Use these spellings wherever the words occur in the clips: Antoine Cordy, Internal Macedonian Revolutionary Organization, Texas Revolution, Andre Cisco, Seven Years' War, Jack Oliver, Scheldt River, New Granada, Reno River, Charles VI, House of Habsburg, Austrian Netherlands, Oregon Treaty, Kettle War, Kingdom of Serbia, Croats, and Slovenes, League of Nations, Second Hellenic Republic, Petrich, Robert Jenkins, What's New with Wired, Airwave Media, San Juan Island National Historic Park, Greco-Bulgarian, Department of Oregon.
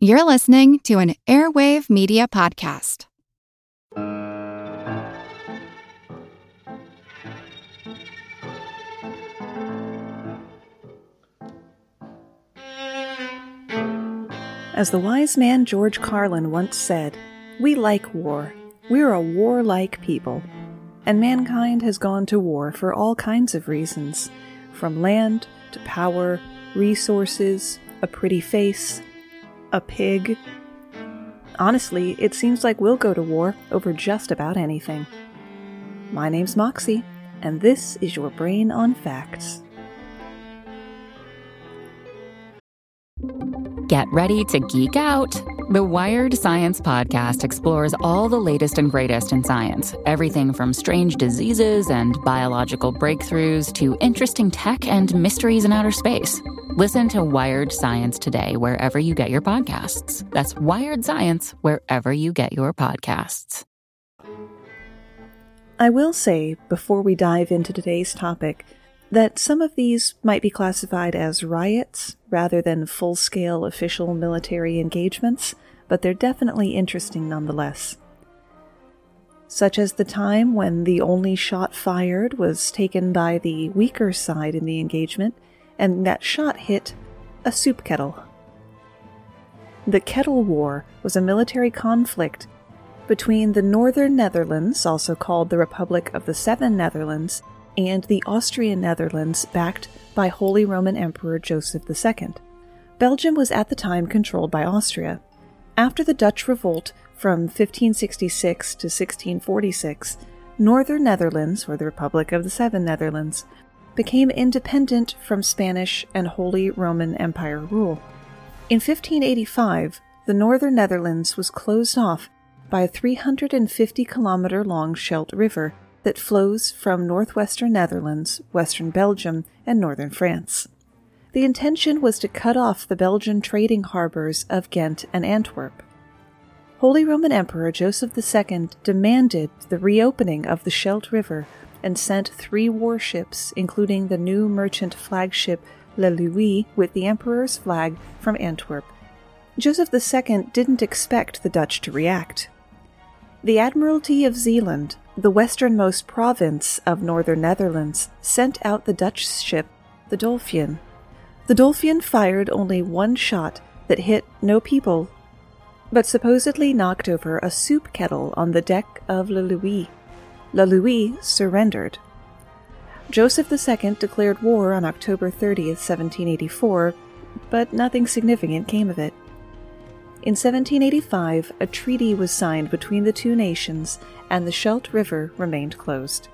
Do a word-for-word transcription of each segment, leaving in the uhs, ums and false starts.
You're listening to an Airwave Media Podcast. As the wise man George Carlin once said, "We like war. We're a warlike people." And mankind has gone to war for all kinds of reasons, from land to power, resources, a pretty face, a pig. Honestly, it seems like we'll go to war over just about anything. My name's Moxie, and this is your Brain on Facts. Get ready to geek out. The Wired Science podcast explores all the latest and greatest in science. Everything from strange diseases and biological breakthroughs to interesting tech and mysteries in outer space. Listen to Wired Science today, wherever you get your podcasts. That's Wired Science, wherever you get your podcasts. I will say, before we dive into today's topic, that some of these might be classified as riots rather than full-scale official military engagements, but they're definitely interesting nonetheless. Such as the time when the only shot fired was taken by the weaker side in the engagement, and that shot hit a soup kettle. The Kettle War was a military conflict between the Northern Netherlands, also called the Republic of the Seven Netherlands, and the Austrian Netherlands, backed by Holy Roman Emperor Joseph the Second. Belgium was at the time controlled by Austria. After the Dutch Revolt from fifteen sixty-six to sixteen forty-six, Northern Netherlands, or the Republic of the Seven Netherlands, became independent from Spanish and Holy Roman Empire rule. In fifteen eighty-five, the Northern Netherlands was closed off by a three hundred fifty kilometer long Scheldt River that flows from northwestern Netherlands, western Belgium, and northern France. The intention was to cut off the Belgian trading harbors of Ghent and Antwerp. Holy Roman Emperor Joseph the Second demanded the reopening of the Scheldt River and sent three warships, including the new merchant flagship Le Louis with the Emperor's flag, from Antwerp. Joseph the Second didn't expect the Dutch to react. The Admiralty of Zeeland, the westernmost province of northern Netherlands, sent out the Dutch ship, the Dolphin. The Dolphin fired only one shot that hit no people, but supposedly knocked over a soup kettle on the deck of Le Louis. Le Louis surrendered. Joseph the Second declared war on October thirtieth, seventeen eighty-four, but nothing significant came of it. In seventeen eighty-five, a treaty was signed between the two nations, and the Scheldt River remained closed.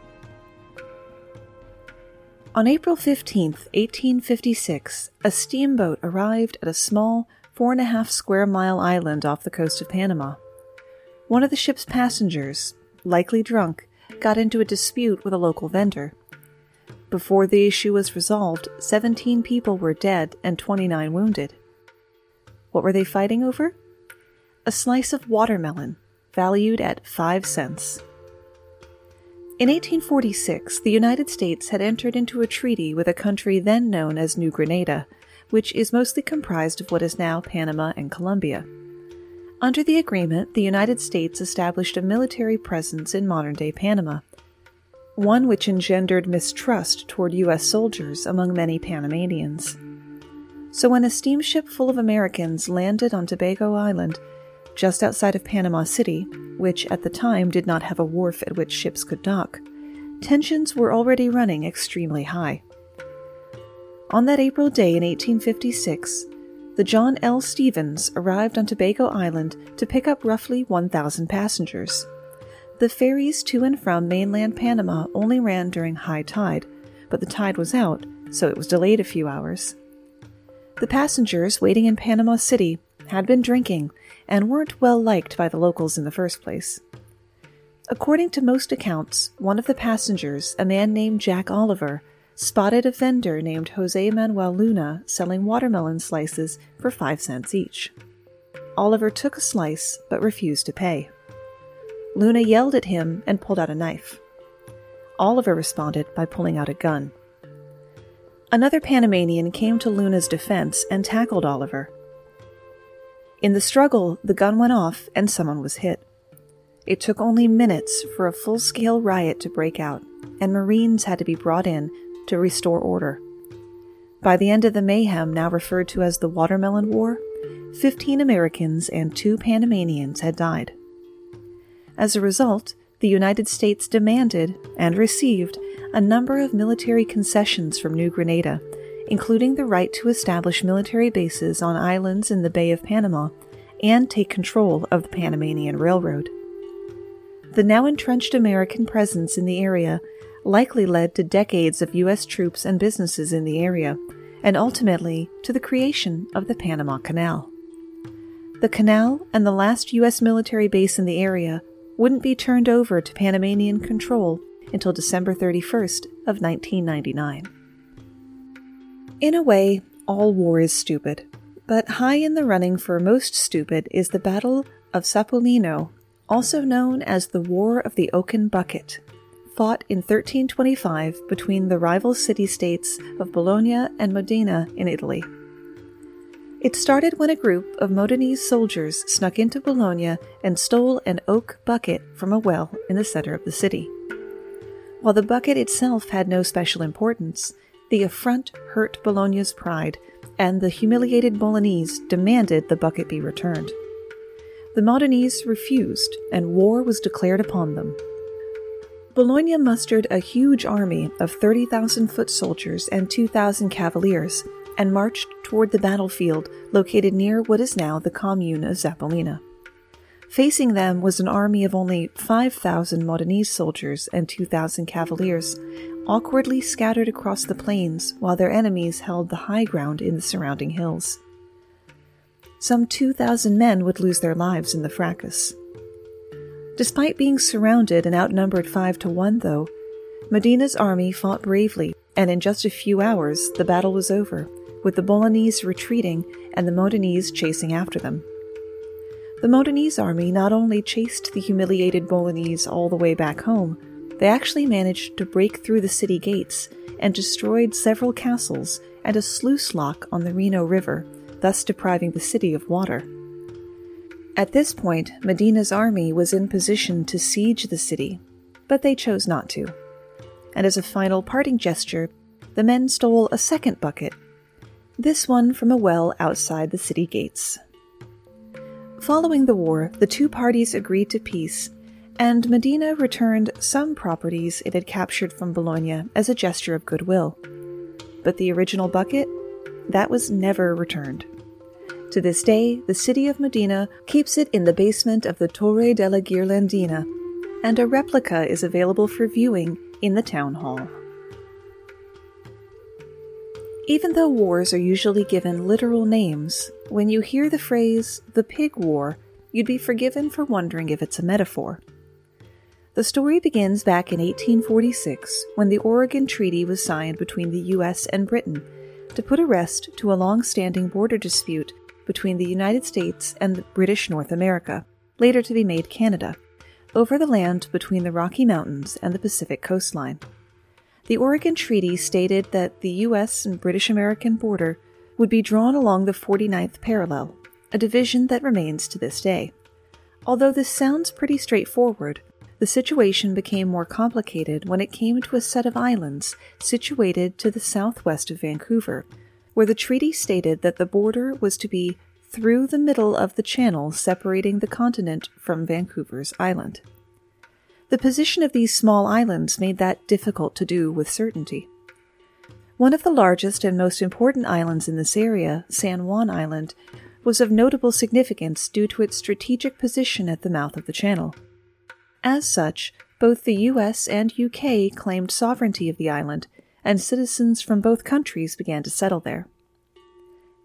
On April fifteenth, eighteen fifty-six, a steamboat arrived at a small, four and a half square mile island off the coast of Panama. One of the ship's passengers, likely drunk, got into a dispute with a local vendor. Before the issue was resolved, seventeen people were dead and twenty-nine wounded. What were they fighting over? A slice of watermelon, valued at five cents. In eighteen forty-six, the United States had entered into a treaty with a country then known as New Granada, which is mostly comprised of what is now Panama and Colombia. Under the agreement, the United States established a military presence in modern-day Panama, one which engendered mistrust toward U S soldiers among many Panamanians. So when a steamship full of Americans landed on Tobago Island, just outside of Panama City, which at the time did not have a wharf at which ships could dock, tensions were already running extremely high. On that April day in eighteen fifty-six, the John L. Stevens arrived on Tobago Island to pick up roughly one thousand passengers. The ferries to and from mainland Panama only ran during high tide, but the tide was out, so it was delayed a few hours. The passengers waiting in Panama City had been drinking and weren't well liked by the locals in the first place. According to most accounts, one of the passengers, a man named Jack Oliver, spotted a vendor named José Manuel Luna selling watermelon slices for five cents each. Oliver took a slice but refused to pay. Luna yelled at him and pulled out a knife. Oliver responded by pulling out a gun. Another Panamanian came to Luna's defense and tackled Oliver. In the struggle, the gun went off and someone was hit. It took only minutes for a full-scale riot to break out, and Marines had to be brought in to restore order. By the end of the mayhem, now referred to as the Watermelon War, fifteen Americans and two Panamanians had died. As a result, the United States demanded, and received, a number of military concessions from New Granada, including the right to establish military bases on islands in the Bay of Panama and take control of the Panamanian Railroad. The now entrenched American presence in the area likely led to decades of U S troops and businesses in the area, and ultimately to the creation of the Panama Canal. The canal and the last U S military base in the area wouldn't be turned over to Panamanian control until December thirty-first of nineteen ninety-nine. In a way, all war is stupid, but high in the running for most stupid is the Battle of Zappolino, also known as the War of the Oaken Bucket, fought in thirteen twenty-five between the rival city-states of Bologna and Modena in Italy. It started when a group of Modenese soldiers snuck into Bologna and stole an oak bucket from a well in the center of the city. While the bucket itself had no special importance, the affront hurt Bologna's pride, and the humiliated Bolognese demanded the bucket be returned. The Modenese refused, and war was declared upon them. Bologna mustered a huge army of thirty thousand foot soldiers and two thousand cavaliers, and marched toward the battlefield located near what is now the commune of Zappolino. Facing them was an army of only five thousand Modenese soldiers and two thousand cavaliers, awkwardly scattered across the plains while their enemies held the high ground in the surrounding hills. Some two thousand men would lose their lives in the fracas. Despite being surrounded and outnumbered five to one, though, Modena's army fought bravely, and in just a few hours the battle was over, with the Bolognese retreating and the Modenese chasing after them. The Modenese army not only chased the humiliated Bolognese all the way back home, they actually managed to break through the city gates and destroyed several castles and a sluice lock on the Reno River, thus depriving the city of water. At this point, Modena's army was in position to siege the city, but they chose not to. And as a final parting gesture, the men stole a second bucket, this one from a well outside the city gates. Following the war, the two parties agreed to peace, and Modena returned some properties it had captured from Bologna as a gesture of goodwill. But the original bucket? That was never returned. To this day, the city of Modena keeps it in the basement of the Torre della Ghirlandina, and a replica is available for viewing in the town hall. Even though wars are usually given literal names, when you hear the phrase, the Pig War, you'd be forgiven for wondering if it's a metaphor. The story begins back in eighteen forty-six, when the Oregon Treaty was signed between the U S and Britain to put a rest to a long-standing border dispute between the United States and the British North America, later to be made Canada, over the land between the Rocky Mountains and the Pacific coastline. The Oregon Treaty stated that the U S and British-American border would be drawn along the forty-ninth parallel, a division that remains to this day. Although this sounds pretty straightforward, the situation became more complicated when it came to a set of islands situated to the southwest of Vancouver, where the treaty stated that the border was to be through the middle of the channel separating the continent from Vancouver's island. The position of these small islands made that difficult to do with certainty. One of the largest and most important islands in this area, San Juan Island, was of notable significance due to its strategic position at the mouth of the channel. As such, both the U S and U K claimed sovereignty of the island, and citizens from both countries began to settle there.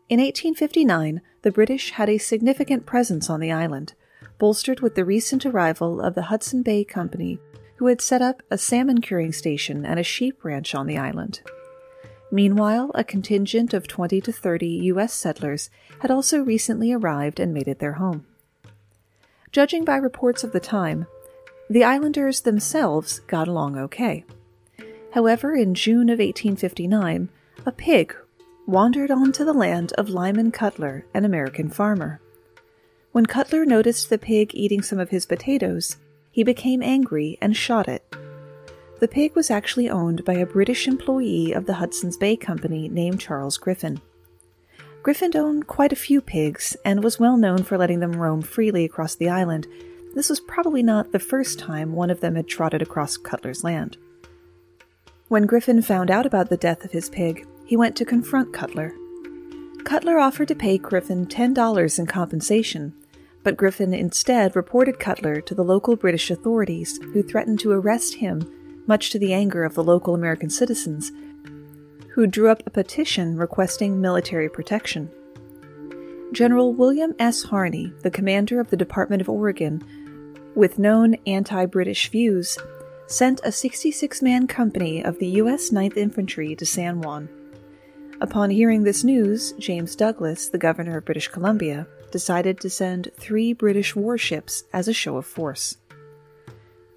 In eighteen fifty-nine, the British had a significant presence on the island, bolstered with the recent arrival of the Hudson Bay Company, who had set up a salmon curing station and a sheep ranch on the island. Meanwhile, a contingent of twenty to thirty U S settlers had also recently arrived and made it their home. Judging by reports of the time, the islanders themselves got along okay. However, in June of eighteen fifty-nine, a pig wandered onto the land of Lyman Cutler, an American farmer. When Cutler noticed the pig eating some of his potatoes, he became angry and shot it. The pig was actually owned by a British employee of the Hudson Bay Company named Charles Griffin. Griffin owned quite a few pigs and was well known for letting them roam freely across the island. This was probably not the first time one of them had trotted across Cutler's land. When Griffin found out about the death of his pig, he went to confront Cutler. Cutler offered to pay Griffin ten dollars in compensation, but Griffin instead reported Cutler to the local British authorities, who threatened to arrest him, much to the anger of the local American citizens, who drew up a petition requesting military protection. General William S. Harney, the commander of the Department of Oregon, with known anti-British views, sent a sixty-six man company of the U S ninth Infantry to San Juan. Upon hearing this news, James Douglas, the governor of British Columbia, decided to send three British warships as a show of force.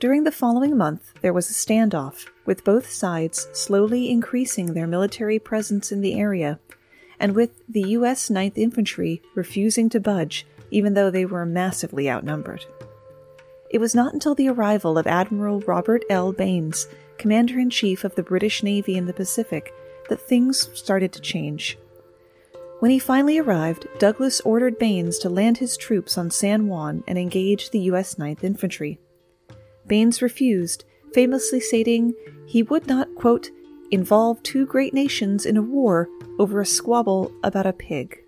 During the following month, there was a standoff, with both sides slowly increasing their military presence in the area, and with the U S ninth Infantry refusing to budge, even though they were massively outnumbered. It was not until the arrival of Admiral Robert L. Baines, Commander-in-Chief of the British Navy in the Pacific, that things started to change. When he finally arrived, Douglas ordered Baines to land his troops on San Juan and engage the U S ninth Infantry. Baines refused, famously stating he would not, quote, involve two great nations in a war over a squabble about a pig.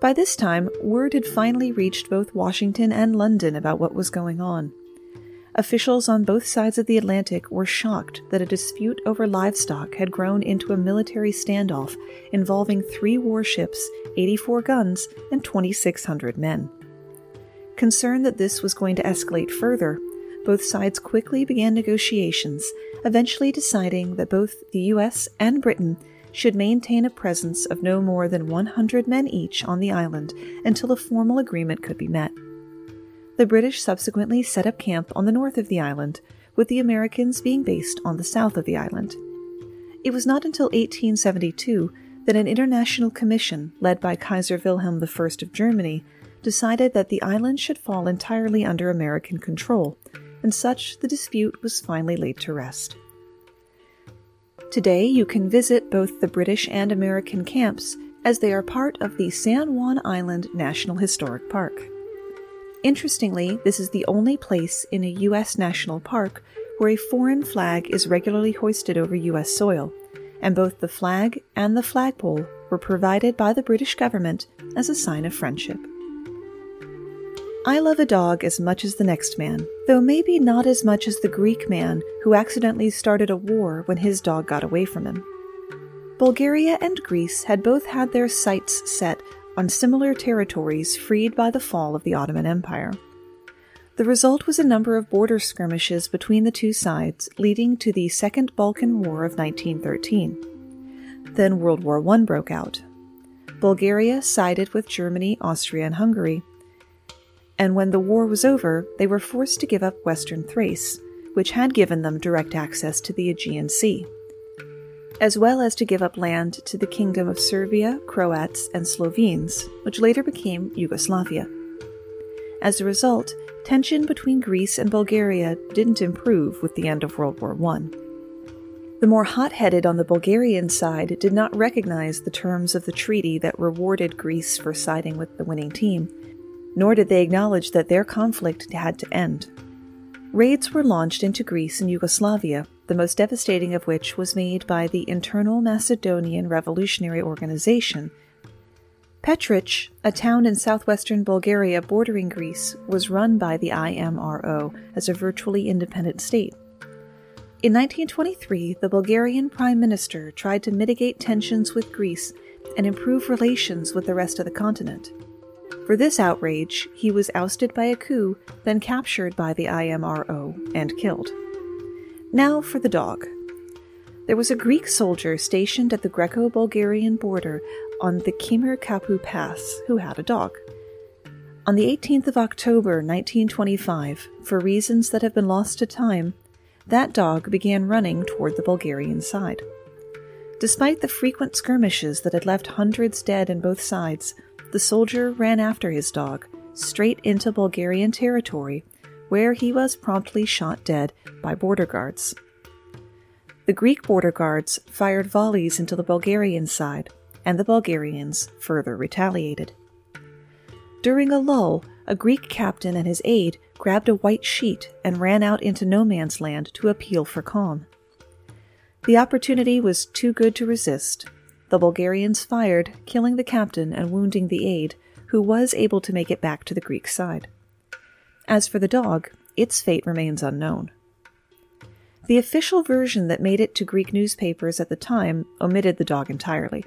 By this time, word had finally reached both Washington and London about what was going on. Officials on both sides of the Atlantic were shocked that a dispute over livestock had grown into a military standoff involving three warships, eighty-four guns, and twenty-six hundred men. Concerned that this was going to escalate further, both sides quickly began negotiations, eventually deciding that both the U S and Britain should maintain a presence of no more than one hundred men each on the island until a formal agreement could be met. The British subsequently set up camp on the north of the island, with the Americans being based on the south of the island. It was not until eighteen seventy-two that an international commission, led by Kaiser Wilhelm the First of Germany, decided that the island should fall entirely under American control, and such the dispute was finally laid to rest. Today you can visit both the British and American camps, as they are part of the San Juan Island National Historic Park. Interestingly, this is the only place in a U S national park where a foreign flag is regularly hoisted over U S soil, and both the flag and the flagpole were provided by the British government as a sign of friendship. I love a dog as much as the next man, though maybe not as much as the Greek man who accidentally started a war when his dog got away from him. Bulgaria and Greece had both had their sights set on similar territories freed by the fall of the Ottoman Empire. The result was a number of border skirmishes between the two sides, leading to the Second Balkan War of nineteen thirteen. Then World War One broke out. Bulgaria sided with Germany, Austria, and Hungary, and when the war was over, they were forced to give up Western Thrace, which had given them direct access to the Aegean Sea, as well as to give up land to the Kingdom of Serbia, Croats, and Slovenes, which later became Yugoslavia. As a result, tension between Greece and Bulgaria didn't improve with the end of World War One. The more hot-headed on the Bulgarian side did not recognize the terms of the treaty that rewarded Greece for siding with the winning team, nor did they acknowledge that their conflict had to end. Raids were launched into Greece and Yugoslavia, the most devastating of which was made by the Internal Macedonian Revolutionary Organization. Petrich, a town in southwestern Bulgaria bordering Greece, was run by the I M R O as a virtually independent state. In nineteen twenty-three, the Bulgarian Prime Minister tried to mitigate tensions with Greece and improve relations with the rest of the continent. For this outrage, he was ousted by a coup, then captured by the I M R O and killed. Now for the dog. There was a Greek soldier stationed at the Greco-Bulgarian border on the Kimir-Kapu Pass who had a dog. On the eighteenth of October nineteen twenty-five, for reasons that have been lost to time, that dog began running toward the Bulgarian side. Despite the frequent skirmishes that had left hundreds dead on both sides, the soldier ran after his dog, straight into Bulgarian territory, where he was promptly shot dead by border guards. The Greek border guards fired volleys into the Bulgarian side, and the Bulgarians further retaliated. During a lull, a Greek captain and his aide grabbed a white sheet and ran out into no man's land to appeal for calm. The opportunity was too good to resist. The Bulgarians fired, killing the captain and wounding the aide, who was able to make it back to the Greek side. As for the dog, its fate remains unknown. The official version that made it to Greek newspapers at the time omitted the dog entirely.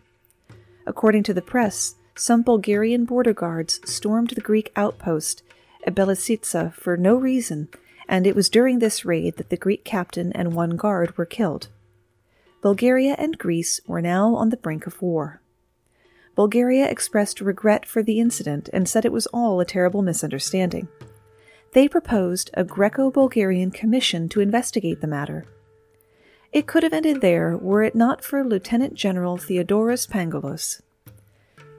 According to the press, some Bulgarian border guards stormed the Greek outpost at Belisica for no reason, and it was during this raid that the Greek captain and one guard were killed. Bulgaria and Greece were now on the brink of war. Bulgaria expressed regret for the incident and said it was all a terrible misunderstanding. They proposed a Greco-Bulgarian commission to investigate the matter. It could have ended there were it not for Lieutenant General Theodoros Pangalos.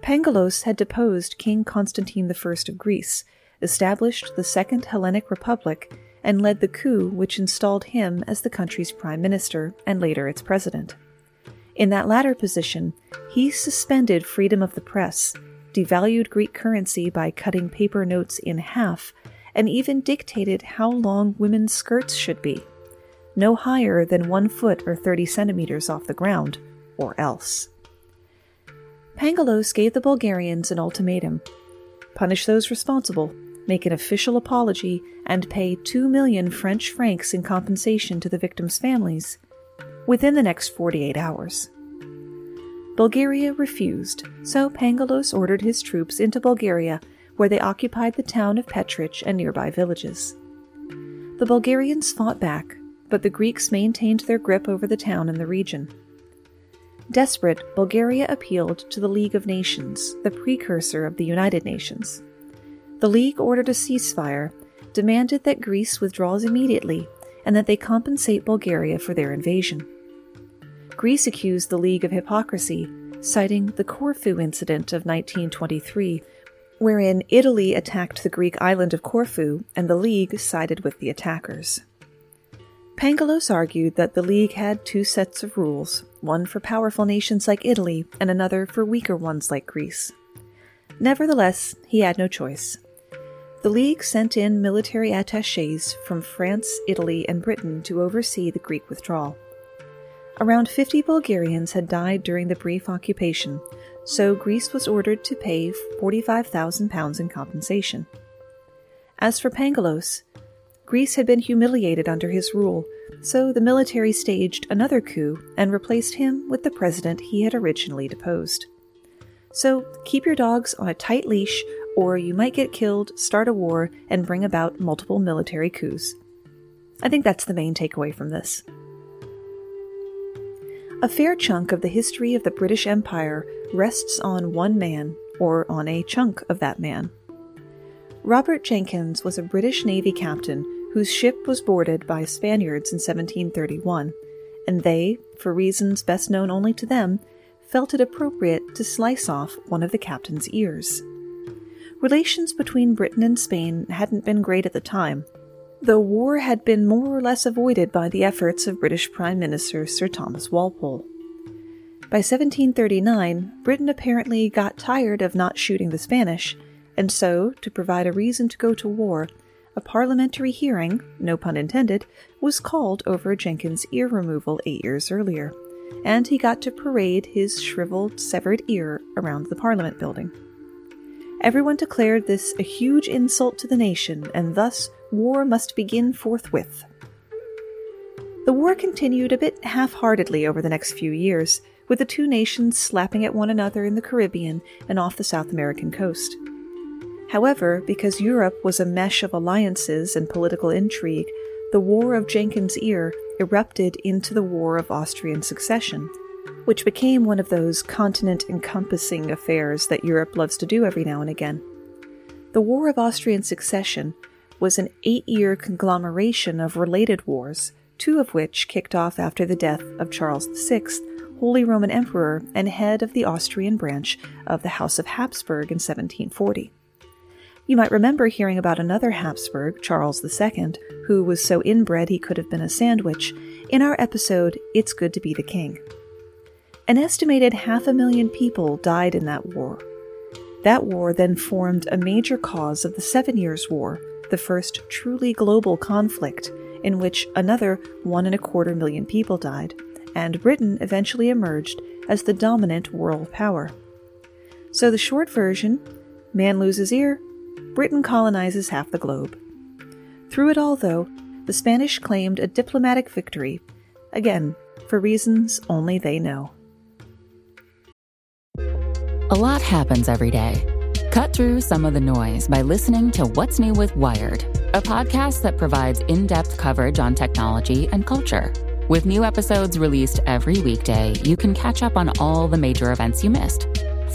Pangalos had deposed King Constantine the First of Greece, established the Second Hellenic Republic, and led the coup which installed him as the country's prime minister and later its president. In that latter position, he suspended freedom of the press, devalued Greek currency by cutting paper notes in half, and even dictated how long women's skirts should be, no higher than one foot or thirty centimeters off the ground, or else. Pangalos gave the Bulgarians an ultimatum: punish those responsible, make an official apology, and pay two million French francs in compensation to the victims' families within the next forty-eight hours. Bulgaria refused, so Pangalos ordered his troops into Bulgaria, where they occupied the town of Petrich and nearby villages. The Bulgarians fought back, but the Greeks maintained their grip over the town and the region. Desperate, Bulgaria appealed to the League of Nations, the precursor of the United Nations. The League ordered a ceasefire, demanded that Greece withdraws immediately, and that they compensate Bulgaria for their invasion. Greece accused the League of hypocrisy, citing the Corfu incident of nineteen twenty-three, wherein Italy attacked the Greek island of Corfu, and the League sided with the attackers. Pangalos argued that the League had two sets of rules, one for powerful nations like Italy and another for weaker ones like Greece. Nevertheless, he had no choice. The League sent in military attachés from France, Italy, and Britain to oversee the Greek withdrawal. Around fifty Bulgarians had died during the brief occupation, so Greece was ordered to pay forty-five thousand pounds in compensation. As for Pangalos, Greece had been humiliated under his rule, so the military staged another coup and replaced him with the president he had originally deposed. So keep your dogs on a tight leash, or you might get killed, start a war, and bring about multiple military coups. I think that's the main takeaway from this. A fair chunk of the history of the British Empire rests on one man, or on a chunk of that man. Robert Jenkins was a British Navy captain whose ship was boarded by Spaniards in seventeen thirty-one, and they, for reasons best known only to them, felt it appropriate to slice off one of the captain's ears. Relations between Britain and Spain hadn't been great at the time, though war had been more or less avoided by the efforts of British Prime Minister Sir Thomas Walpole. By seventeen thirty-nine, Britain apparently got tired of not shooting the Spanish, and so, to provide a reason to go to war, a parliamentary hearing, no pun intended, was called over Jenkins' ear removal eight years earlier, and he got to parade his shriveled, severed ear around the Parliament building. Everyone declared this a huge insult to the nation, and thus war must begin forthwith. The war continued a bit half-heartedly over the next few years, with the two nations slapping at one another in the Caribbean and off the South American coast. However, because Europe was a mesh of alliances and political intrigue, the War of Jenkins' Ear erupted into the War of Austrian Succession, which became one of those continent-encompassing affairs that Europe loves to do every now and again. The War of Austrian Succession was an eight-year conglomeration of related wars, two of which kicked off after the death of Charles the Sixth Holy Roman Emperor and head of the Austrian branch of the House of Habsburg in seventeen forty. You might remember hearing about another Habsburg, Charles the Second, who was so inbred he could have been a sandwich, in our episode, It's Good to Be the King. An estimated half a million people died in that war. That war then formed a major cause of the Seven Years' War, the first truly global conflict, in which another one and a quarter million people died, and Britain eventually emerged as the dominant world power. So the short version, man loses ear, Britain colonizes half the globe. Through it all, though, the Spanish claimed a diplomatic victory, again, for reasons only they know. A lot happens every day. Cut through some of the noise by listening to What's New with Wired, a podcast that provides in-depth coverage on technology and culture. With new episodes released every weekday, you can catch up on all the major events you missed.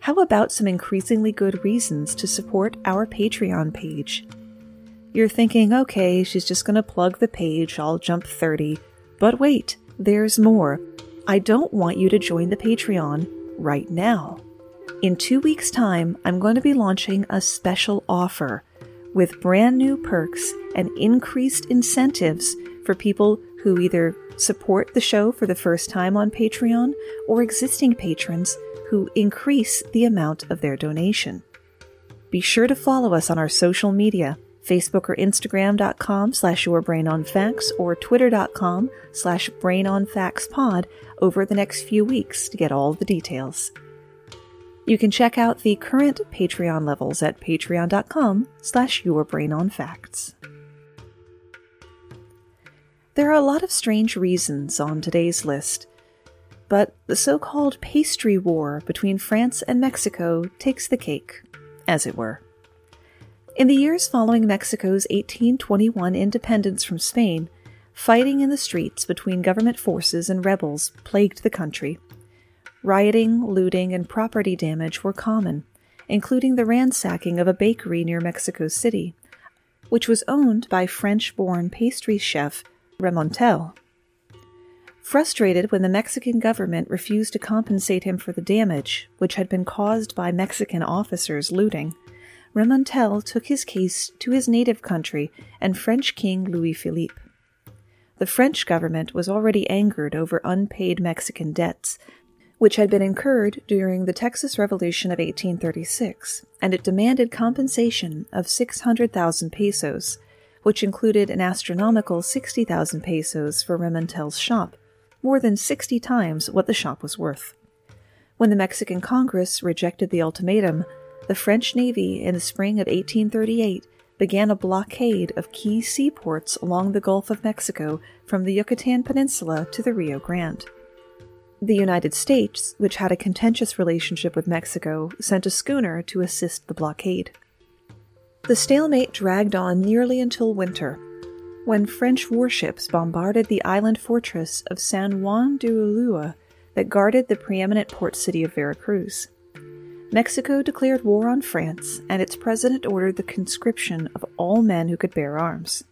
how about some increasingly good reasons to support our Patreon page? You're thinking, okay, she's just going to plug the page, I'll jump thirty. But wait, there's more. I don't want you to join the Patreon right now. In two weeks' time, I'm going to be launching a special offer with brand new perks and increased incentives for people who either support the show for the first time on Patreon or existing patrons who increase the amount of their donation. Be sure to follow us on our social media, Facebook or Instagram.com slash yourbrainonfacts or Twitter.com slash brainonfactspod over the next few weeks to get all the details. You can check out the current Patreon levels at patreon.com slash yourbrainonfacts. There are a lot of strange reasons on today's list, but the so-called pastry war between France and Mexico takes the cake, as it were. In the years following Mexico's eighteen twenty-one independence from Spain, fighting in the streets between government forces and rebels plagued the country. Rioting, looting, and property damage were common, including the ransacking of a bakery near Mexico City, which was owned by French-born pastry chef Remontel. Frustrated when the Mexican government refused to compensate him for the damage, which had been caused by Mexican officers looting, Remontel took his case to his native country and French King Louis-Philippe. The French government was already angered over unpaid Mexican debts, which had been incurred during the Texas Revolution of eighteen thirty-six, and it demanded compensation of six hundred thousand pesos, which included an astronomical sixty thousand pesos for Remontel's shop, more than sixty times what the shop was worth. When the Mexican Congress rejected the ultimatum, the French Navy in the spring of eighteen thirty-eight began a blockade of key seaports along the Gulf of Mexico from the Yucatan Peninsula to the Rio Grande. The United States, which had a contentious relationship with Mexico, sent a schooner to assist the blockade. The stalemate dragged on nearly until winter, when French warships bombarded the island fortress of San Juan de Ulua that guarded the preeminent port city of Veracruz. Mexico declared war on France, and its president ordered the conscription of all men who could bear arms.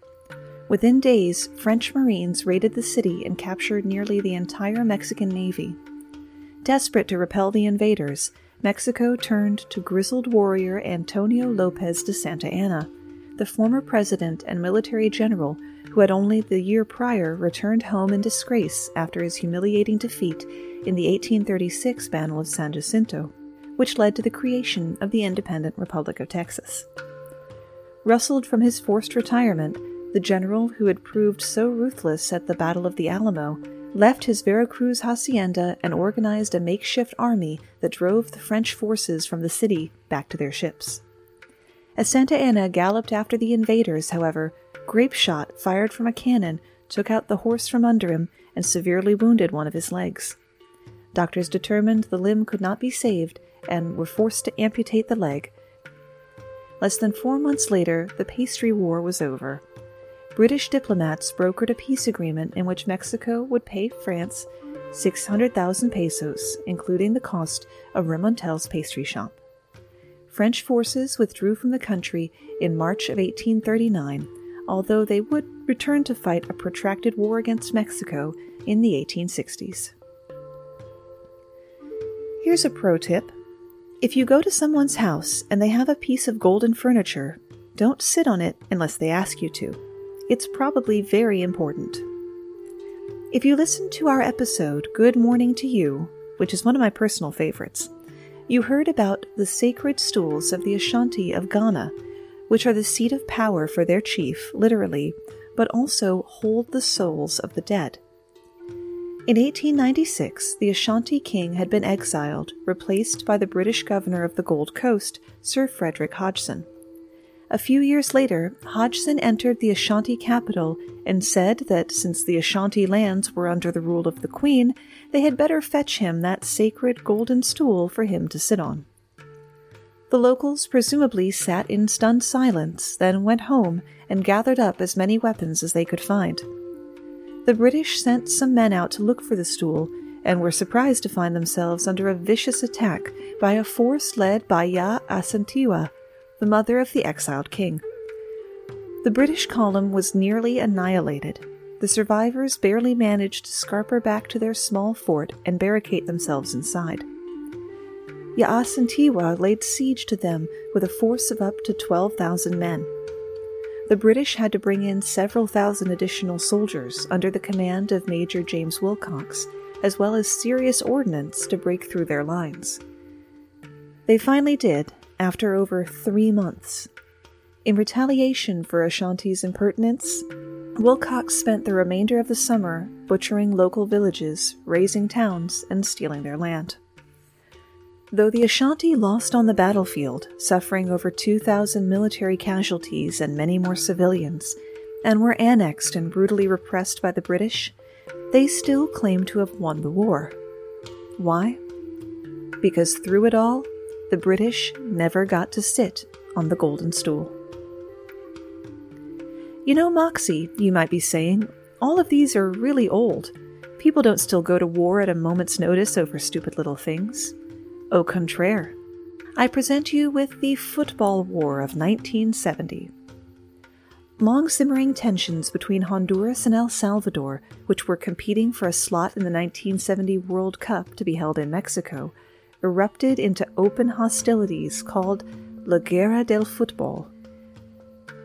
Within days, French Marines raided the city and captured nearly the entire Mexican navy. Desperate to repel the invaders, Mexico turned to grizzled warrior Antonio Lopez de Santa Anna, the former president and military general who had only the year prior returned home in disgrace after his humiliating defeat in the eighteen thirty-six Battle of San Jacinto, which led to the creation of the independent Republic of Texas. Rustled from his forced retirement, the general who had proved so ruthless at the Battle of the Alamo left his Veracruz hacienda and organized a makeshift army that drove the French forces from the city back to their ships. As Santa Anna galloped after the invaders, however, grape shot fired from a cannon took out the horse from under him and severely wounded one of his legs. Doctors determined the limb could not be saved and were forced to amputate the leg. Less than four months later, the pastry war was over. British diplomats brokered a peace agreement in which Mexico would pay France six hundred thousand pesos, including the cost of Remontel's pastry shop. French forces withdrew from the country in March of eighteen thirty-nine, although they would return to fight a protracted war against Mexico in the eighteen sixties. Here's a pro tip. If you go to someone's house and they have a piece of golden furniture, don't sit on it unless they ask you to. It's probably very important. If you listened to our episode, Good Morning to You, which is one of my personal favorites, you heard about the sacred stools of the Ashanti of Ghana, which are the seat of power for their chief, literally, but also hold the souls of the dead. In eighteen ninety-six, the Ashanti king had been exiled, replaced by the British governor of the Gold Coast, Sir Frederick Hodgson. A few years later, Hodgson entered the Ashanti capital and said that since the Ashanti lands were under the rule of the queen, they had better fetch him that sacred golden stool for him to sit on. The locals presumably sat in stunned silence, then went home and gathered up as many weapons as they could find. The British sent some men out to look for the stool, and were surprised to find themselves under a vicious attack by a force led by Ya Asantewa, the mother of the exiled king. The British column was nearly annihilated. The survivors barely managed to scamper back to their small fort and barricade themselves inside. Ya Asantewa laid siege to them with a force of up to twelve thousand men. The British had to bring in several thousand additional soldiers under the command of Major James Wilcox, as well as serious ordnance to break through their lines. They finally did, after over three months. In retaliation for Ashanti's impertinence, Wilcox spent the remainder of the summer butchering local villages, razing towns, and stealing their land. Though the Ashanti lost on the battlefield, suffering over two thousand military casualties and many more civilians, and were annexed and brutally repressed by the British, they still claim to have won the war. Why? Because through it all, the British never got to sit on the golden stool. You know, Moxie, you might be saying, all of these are really old. People don't still go to war at a moment's notice over stupid little things. Au contraire, I present you with the Football War of nineteen seventy. Long simmering tensions between Honduras and El Salvador, which were competing for a slot in the nineteen seventy World Cup to be held in Mexico, erupted into open hostilities called La Guerra del Football.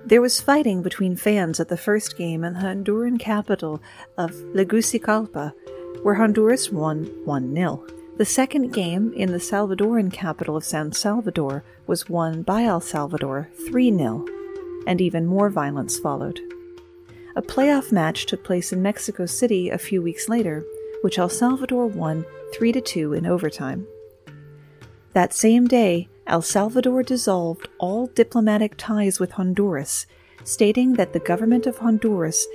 There was fighting between fans at the first game in the Honduran capital of Tegucigalpa, where Honduras won one nil. The second game, in the Salvadoran capital of San Salvador, was won by El Salvador three nil, and even more violence followed. A playoff match took place in Mexico City a few weeks later, which El Salvador won three to two in overtime. That same day, El Salvador dissolved all diplomatic ties with Honduras, stating that the government of Honduras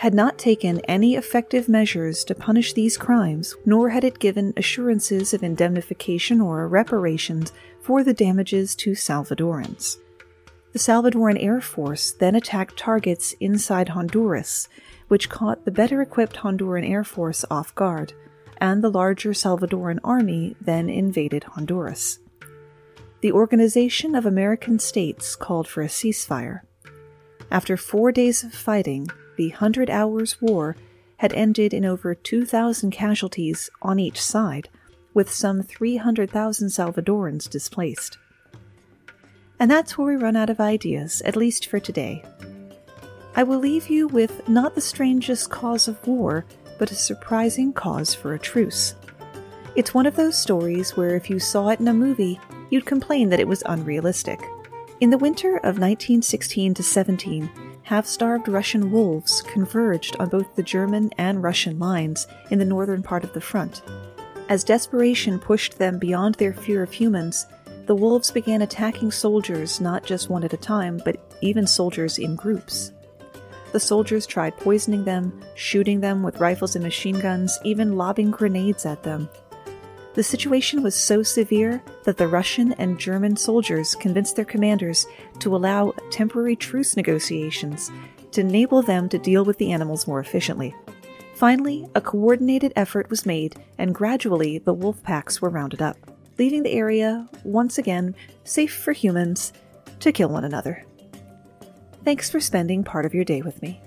had not taken any effective measures to punish these crimes, nor had it given assurances of indemnification or reparations for the damages to Salvadorans. The Salvadoran Air Force then attacked targets inside Honduras, which caught the better-equipped Honduran Air Force off guard, and the larger Salvadoran army then invaded Honduras. the Organization of American States called for a ceasefire. After four days of fighting, the Hundred Hours' War had ended in over two thousand casualties on each side, with some three hundred thousand Salvadorans displaced. And that's where we run out of ideas, at least for today. I will leave you with not the strangest cause of war, but a surprising cause for a truce. It's one of those stories where if you saw it in a movie, you'd complain that it was unrealistic. In the winter of nineteen sixteen to seventeen, half-starved Russian wolves converged on both the German and Russian lines in the northern part of the front. As desperation pushed them beyond their fear of humans, the wolves began attacking soldiers not just one at a time, but even soldiers in groups. The soldiers tried poisoning them, shooting them with rifles and machine guns, even lobbing grenades at them. The situation was so severe that the Russian and German soldiers convinced their commanders to allow temporary truce negotiations to enable them to deal with the animals more efficiently. Finally, a coordinated effort was made, and gradually the wolf packs were rounded up, leaving the area, once again, safe for humans to kill one another. Thanks for spending part of your day with me.